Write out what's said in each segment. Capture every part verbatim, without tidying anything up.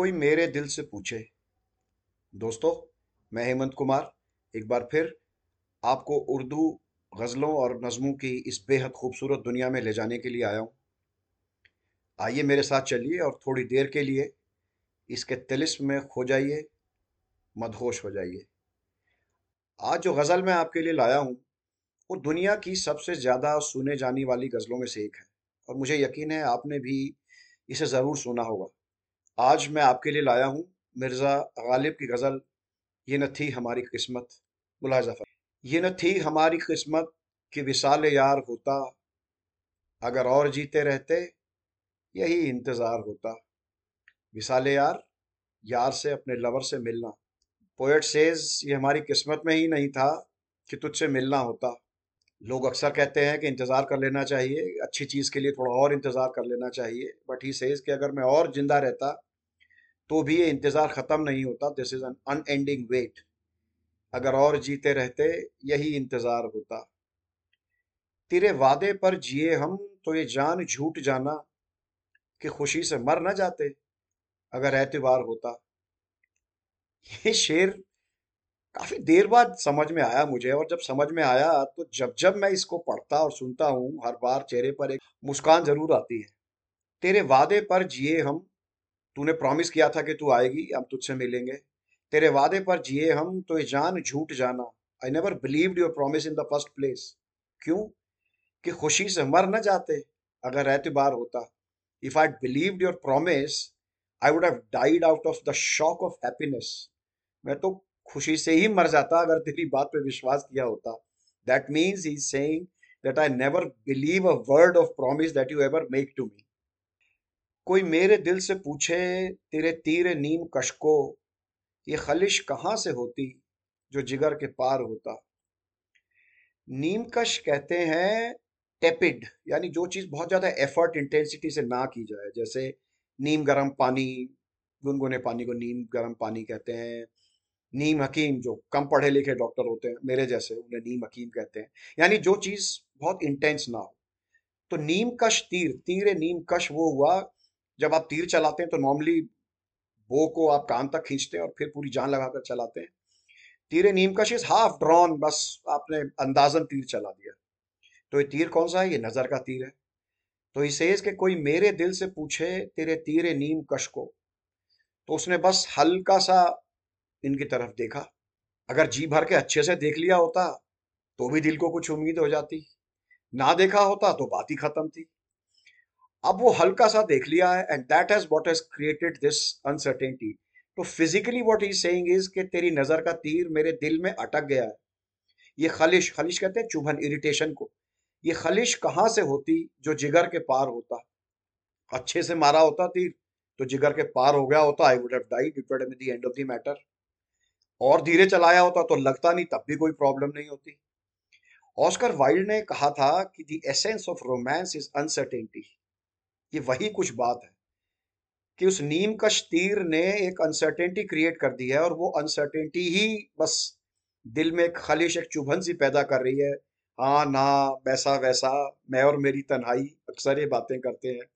कोई मेरे दिल से पूछे। दोस्तों, मैं हेमंत कुमार एक बार फिर आपको उर्दू गज़लों और नज़मों की इस बेहद खूबसूरत दुनिया में ले जाने के लिए आया हूँ। आइए मेरे साथ चलिए और थोड़ी देर के लिए इसके तिलिस्म में खो जाइए, मदहोश हो जाइए। आज जो गज़ल मैं आपके लिए लाया हूँ वो दुनिया की सबसे ज़्यादा सुने जाने वाली गज़लों में से एक है और मुझे यकीन है आपने भी इसे ज़रूर सुना होगा। आज मैं आपके लिए लाया हूँ मिर्ज़ा गालिब की गज़ल ये न थी हमारी किस्मत। मुलाहिज़ा फरमाइए, ये न थी हमारी किस्मत कि विसाल यार होता, अगर और जीते रहते यही इंतज़ार होता। विसाल यार, यार से अपने लवर से मिलना। पोएट सेज, ये हमारी किस्मत में ही नहीं था कि तुझसे मिलना होता। लोग अक्सर कहते हैं कि इंतज़ार कर लेना चाहिए, अच्छी चीज़ के लिए थोड़ा और इंतज़ार कर लेना चाहिए। बट ही सेज कि अगर मैं और ज़िंदा रहता तो भी ये इंतज़ार ख़त्म नहीं होता। This is an unending wait. अगर और जीते रहते यही इंतज़ार होता। तेरे वादे पर जिए हम तो ये जान झूठ जाना, कि खुशी से मर ना जाते अगर एतबार होता। ये शेर काफ़ी देर बाद समझ में आया मुझे, और जब समझ में आया तो जब जब मैं इसको पढ़ता और सुनता हूँ हर बार चेहरे पर एक मुस्कान ज़रूर आती है। तेरे वादे पर जिए हम, तूने प्रॉमिस किया था कि तू आएगी, हम तुझसे मिलेंगे। तेरे वादे पर जिए हम तो ये जान झूठ जाना, I never believed your promise in the first place. क्यों? कि खुशी से मर न जाते अगर एतबार होता। If I believed your promise I would have died out of the shock of happiness. मैं तो खुशी से ही मर जाता अगर तेरी बात पे विश्वास किया होता। That means he is saying that I never believe a word of promise that you ever make to me. कोई मेरे दिल से पूछे तेरे तीर नीम कश को, ये खलिश कहाँ से होती जो जिगर के पार होता। नीमकश कहते हैं टेपिड, यानी जो चीज़ बहुत ज़्यादा एफर्ट इंटेंसिटी से ना की जाए। जैसे नीम गरम पानी, गुनगुने पानी को नीम गरम पानी कहते हैं। नीम हकीम, जो कम पढ़े लिखे डॉक्टर होते हैं मेरे जैसे, उन्हें नीम हकीम कहते हैं, यानी जो चीज़ बहुत इंटेंस ना हो। तो नीमकश तीर, तीर नीमकश वो हुआ जब आप तीर चलाते हैं तो नॉर्मली वो को आप कान तक खींचते हैं और फिर पूरी जान लगाकर चलाते हैं। तीर नीमकश इज हाफ ड्रॉन, बस आपने अंदाजन तीर चला दिया। तो ये तीर कौन सा है? ये नजर का तीर है। तो इस सेज के कोई मेरे दिल से पूछे तेरे तीर नीमकश को, तो उसने बस हल्का सा इनकी तरफ देखा। अगर जी भर के अच्छे से देख लिया होता तो भी दिल को कुछ उम्मीद हो जाती, ना देखा होता तो बात ही खत्म थी। अब वो हल्का सा देख लिया है, and that has what has created this uncertainty. तो physically what he saying is कि तेरी नजर का तीर मेरे दिल में अटक गया है। ये खलिश, खलिश कहते हैं चुभन, इरिटेशन को। ये खलिश कहाँ से होती जो जिगर के पार होता। अच्छे से मारा होता तीर तो जिगर के पार हो गया होता। I would have died, it would have been the end of the matter. और धीरे चलाया होता तो लगता नहीं, तब भी कोई प्रॉब्लम नहीं होती। ऑस्कर वाइल्ड ने कहा था कि the essence of romance is uncertainty. ये वही कुछ बात है कि उस नीमकश तीर ने एक अनसर्टेनिटी क्रिएट कर दी है, और वो अनसर्टेनिटी ही बस दिल में एक खलिश, एक चुभन सी पैदा कर रही है। हाँ ना, वैसा वैसा, मैं और मेरी तन्हाई, अक्सर ये बातें करते हैं।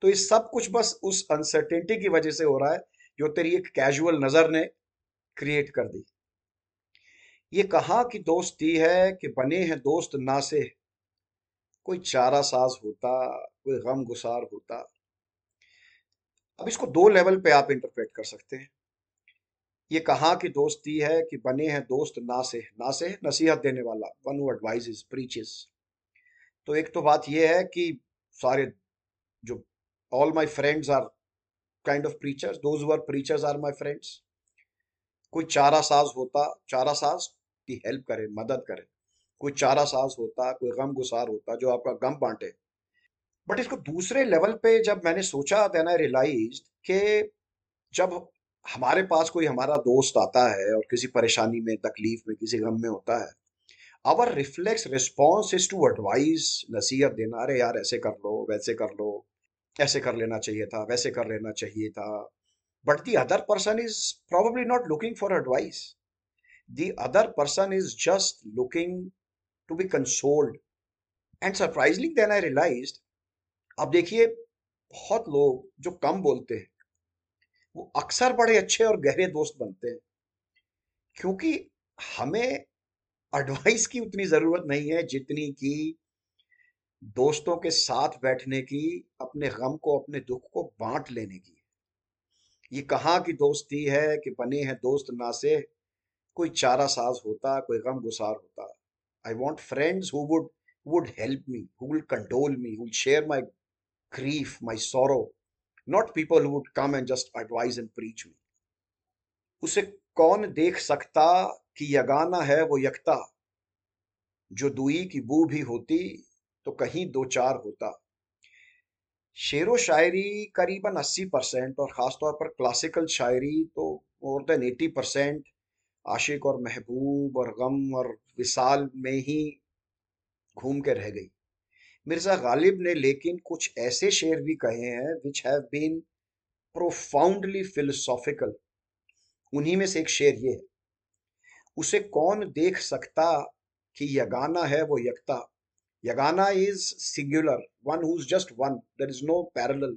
तो ये सब कुछ बस उस अनसर्टेनिटी की वजह से हो रहा है जो तेरी एक कैजुअल नज़र ने क्रिएट कर दी। ये कहाँ की दोस्ती है कि बने हैं दोस्त ना से, कोई चारा साज होता कोई गम गुसार होता। अब इसको दो लेवल पे आप इंटरप्रेट कर सकते हैं। ये कहाँ की दोस्ती है कि बने हैं दोस्त ना से, ना से नसीहत देने वाला, वन हू एडवाइजेस, प्रीचेस। तो एक तो बात ये है कि सारे जो all my friends are kind of preachers, those who are preachers are my friends. कोई चारा साज होता, चारा साज की हेल्प करे, मदद करे। कोई चारा साज होता कोई गम गुसार होता, जो आपका गम बांटे। बट इसको दूसरे लेवल पे जब मैंने सोचा, देन आई रियलाइज्ड कि जब हमारे पास कोई हमारा दोस्त आता है और किसी परेशानी में, तकलीफ में, किसी गम में होता है, our reflex response is to advice, नसीहत देना। अरे यार ऐसे कर लो, वैसे कर लो, ऐसे कर लेना चाहिए था, वैसे कर लेना चाहिए था। But the other person is probably not looking for advice, the other person is just looking to be consoled. And surprisingly then I realized, अब देखिए बहुत लोग जो कम बोलते हैं, वो अक्सर बड़े अच्छे और गहरे दोस्त बनते हैं, क्योंकि हमें एडवाइस की उतनी जरूरत नहीं है जितनी कि दोस्तों के साथ बैठने की, अपने गम को, अपने दुख को बांट लेने की। ये कहाँ की दोस्ती है कि बने हैं दोस्त ना से कोई चारा साज होता, कोई गम गुसार होता। I want friends who would would help me, who will condole me, who will share my grief, my sorrow, not people who would come and just advise and preach me. उसे कौन देख सकता कि यगाना है वो यकता, जो दुई की बू भी होती तो कहीं दो चार होता। शेरो शायरी करीबन अस्सी परसेंट और ख़ासतौर पर क्लासिकल शायरी तो मोर देन अस्सी परसेंट आशिक और महबूब और गम और विसाल में ही घूम के रह गई। मिर्ज़ा गालिब ने लेकिन कुछ ऐसे शेर भी कहे हैं which have been profoundly philosophical. उन्हीं में से एक शेर ये है, उसे कौन देख सकता कि यगाना है वो यकता। Yagana is singular, one who's just one. There is no parallel.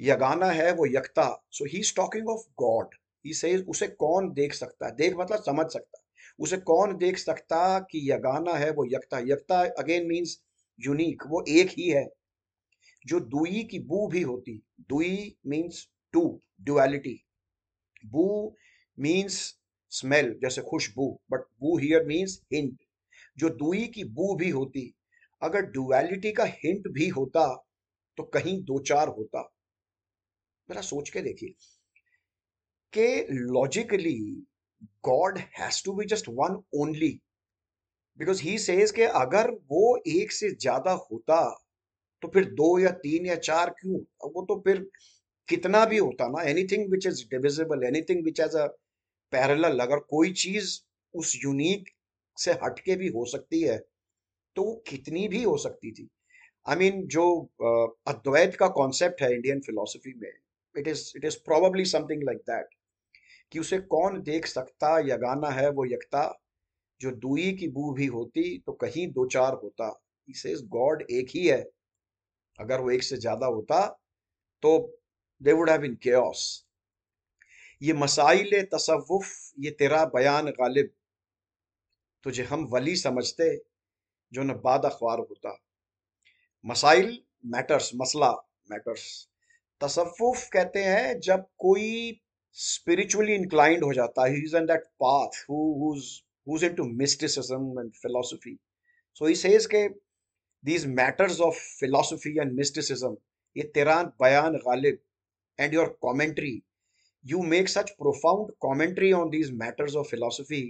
Yagana hai wo yakta. So he's talking of God. He says, उसे कौन देख सकता है, देख मतलब समझ सकता है, उसे कौन देख सकता कि यगाना है वो यकता। यकता अगेन मीन्स यूनिक, वो एक ही है, जो दुई की बू भी होती। दुई मीन्स टू, duality. बू मीन्स स्मेल, जैसे खुशबू, बट बू हियर मीन्स हिंट, जो दुई की बू भी होती। अगर डुअलिटी का हिंट भी होता तो कहीं दो चार होता। जरा सोच के देखिए कि logically God has to be just one only, because he says कि अगर वो एक से ज्यादा होता तो फिर दो या तीन या चार क्यों, वो तो फिर कितना भी होता ना। Anything which is divisible, anything which has a parallel, अगर कोई चीज उस यूनिक से हटके भी हो सकती है तो वो कितनी भी हो सकती थी। आई I मीन mean, जो अद्वैत का कॉन्सेप्ट है इंडियन फिलोसफी में, it is it is probably something like that, कि उसे कौन देख सकता यगाना है वो यकता, जो दुई की बू भी होती तो कहीं दो चार होता। He says गॉड एक ही है, अगर वो एक से ज्यादा होता तो they would have been chaos. ये मसाइल तसव्वुफ, ये तेरा बयान गालिब, तुझे हम वली समझते जो न बाद ख्वार होता। मसाइल मैटर्स, मसला मैटर्स। तसव्वुफ कहते हैं जब कोई स्पिरिचुअली इंक्लाइंड हो जाता है, he is in that path, who whose whose into mysticism and philosophy. So he says के these matters of philosophy and mysticism, ये तेरा बयान Ghalib and your commentary, you make such profound commentary on these matters of philosophy,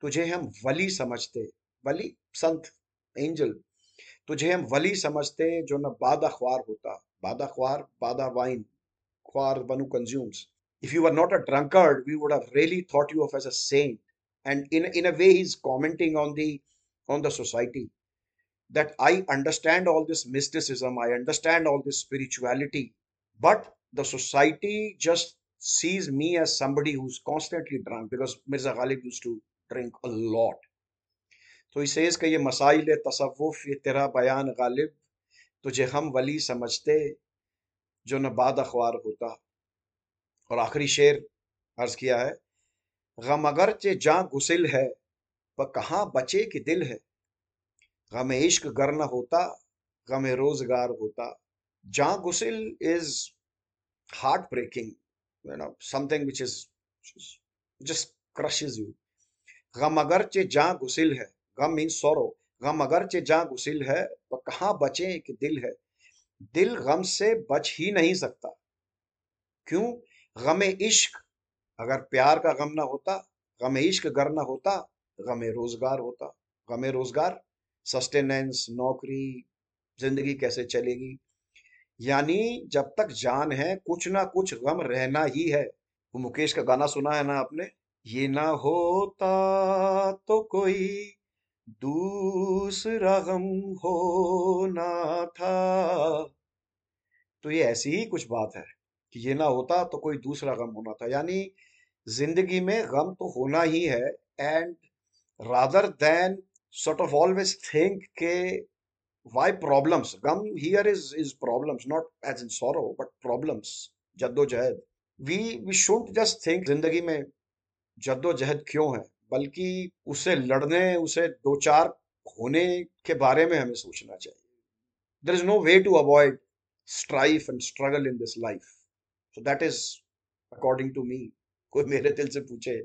तुझे हम वली समझते, वली संत angel, तुझे हम वली समझते जो न बादा ख्वार होता। बादा ख्वार, बादा वाइन, ख्वार one who consumes. If you are not a drunkard we would have really thought you of as a saint, and in in a way he is commenting on the on the society that I understand all this mysticism, I understand all this spirituality, but the society just sees me as somebody who is constantly drunk, because Mirza Ghalib used to drink a lot. तो इसे इसका ये मसाइल तसव्वुफ, ये तेरा बयान गालिब, तुझे हम वली समझते जो न बाद ख्वार होता। और आखिरी शेर अर्ज किया है, गम अगरचे जहाँ गुसिल है वह कहाँ बचे कि दिल है, गम इश्क गर न होता गम रोजगार होता। जहाँ गुसिल is heart breaking, you know, something which is just crushes you. गम अगरचे जहाँ गुसिल है, गम मीन सोरो, गम अगरचे जहाँ गुसिल है तो कहाँ बचे कि दिल है। दिल गम से बच ही नहीं सकता, क्यों? गम इश्क, अगर प्यार का गम ना होता, गम इश्क गर ना होता, गम रोजगार होता। गम रोजगार, सस्टेनेंस, नौकरी, जिंदगी कैसे चलेगी, यानी जब तक जान है कुछ ना कुछ गम रहना ही है। वो मुकेश का गाना सुना है ना आपने, ये ना होता तो कोई दूसरा गम होना था। तो ये ऐसी ही कुछ बात है कि ये ना होता तो कोई दूसरा गम होना था, यानी जिंदगी में गम तो होना ही है। And rather than sort of always think के वाई प्रॉब्लम्स, गम here is is problems, not as in sorrow but problems, जद्दोजहद, we we should just think जिंदगी में जद्दोजहद क्यों है, बल्कि उसे लड़ने, उसे दो चार होने के बारे में हमें सोचना चाहिए. There is no way to avoid strife and struggle in this life. So that is according to me. कोई मेरे दिल से पूछे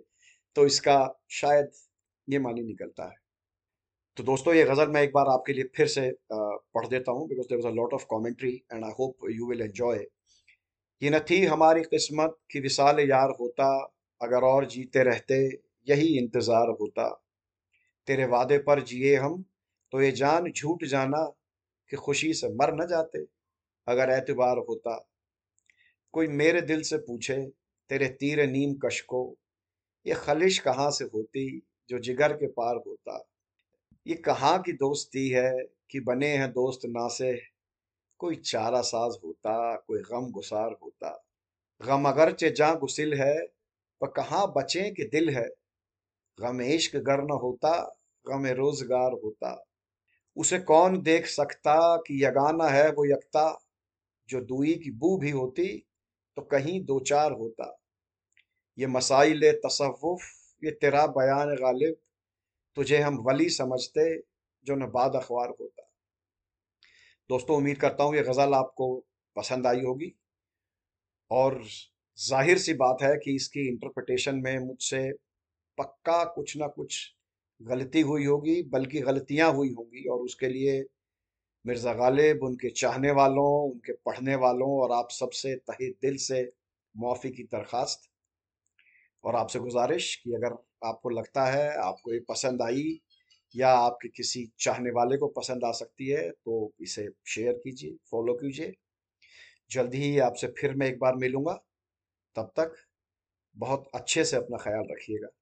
तो इसका शायद ये मानी निकलता है. तो दोस्तों, ये गज़ल मैं एक बार आपके लिए फिर से पढ़ देता हूँ, because there was a lot of commentary and I hope you will enjoy. ये न थी हमारी किस्मत कि विसाल यार होता, अगर और जीते रहते यही इंतज़ार होता. तेरे वादे पर जिए हम तो ये जान झूठ जाना कि खुशी से मर न जाते अगर एतबार होता. कोई मेरे दिल से पूछे तेरे तीर नीम कश को, ये खलिश कहाँ से होती जो जिगर के पार होता. ये कहाँ की दोस्ती है कि बने हैं दोस्त ना से, कोई चारा साज होता कोई गम गुसार होता. गम अगरचे जहाँ गुसिल है पर कहाँ बचे कि दिल है, गम इश्क गर न होता गम रोजगार होता. उसे कौन देख सकता कि यगाना है वो यकता, जो दुई की बू भी होती तो कहीं दो चार होता. ये मसाइल तसव्वुफ ये तेरा बयान गालिब, तुझे हम वली समझते जो न बाद अखबार होता. दोस्तों, उम्मीद करता हूँ ये गज़ल आपको पसंद आई होगी, और जाहिर सी बात है कि इसकी इंटरप्रिटेशन में मुझसे पक्का कुछ ना कुछ गलती हुई होगी, बल्कि गलतियाँ हुई होंगी, और उसके लिए मिर्ज़ा गालिब, उनके चाहने वालों, उनके पढ़ने वालों और आप सबसे तहे दिल से माफ़ी की दरख्वास्त, और आपसे गुजारिश कि अगर आपको लगता है आपको ये पसंद आई या आपके किसी चाहने वाले को पसंद आ सकती है तो इसे शेयर कीजिए, फॉलो कीजिए. जल्दी ही आपसे फिर मैं एक बार मिलूँगा. तब तक बहुत अच्छे से अपना ख्याल रखिएगा.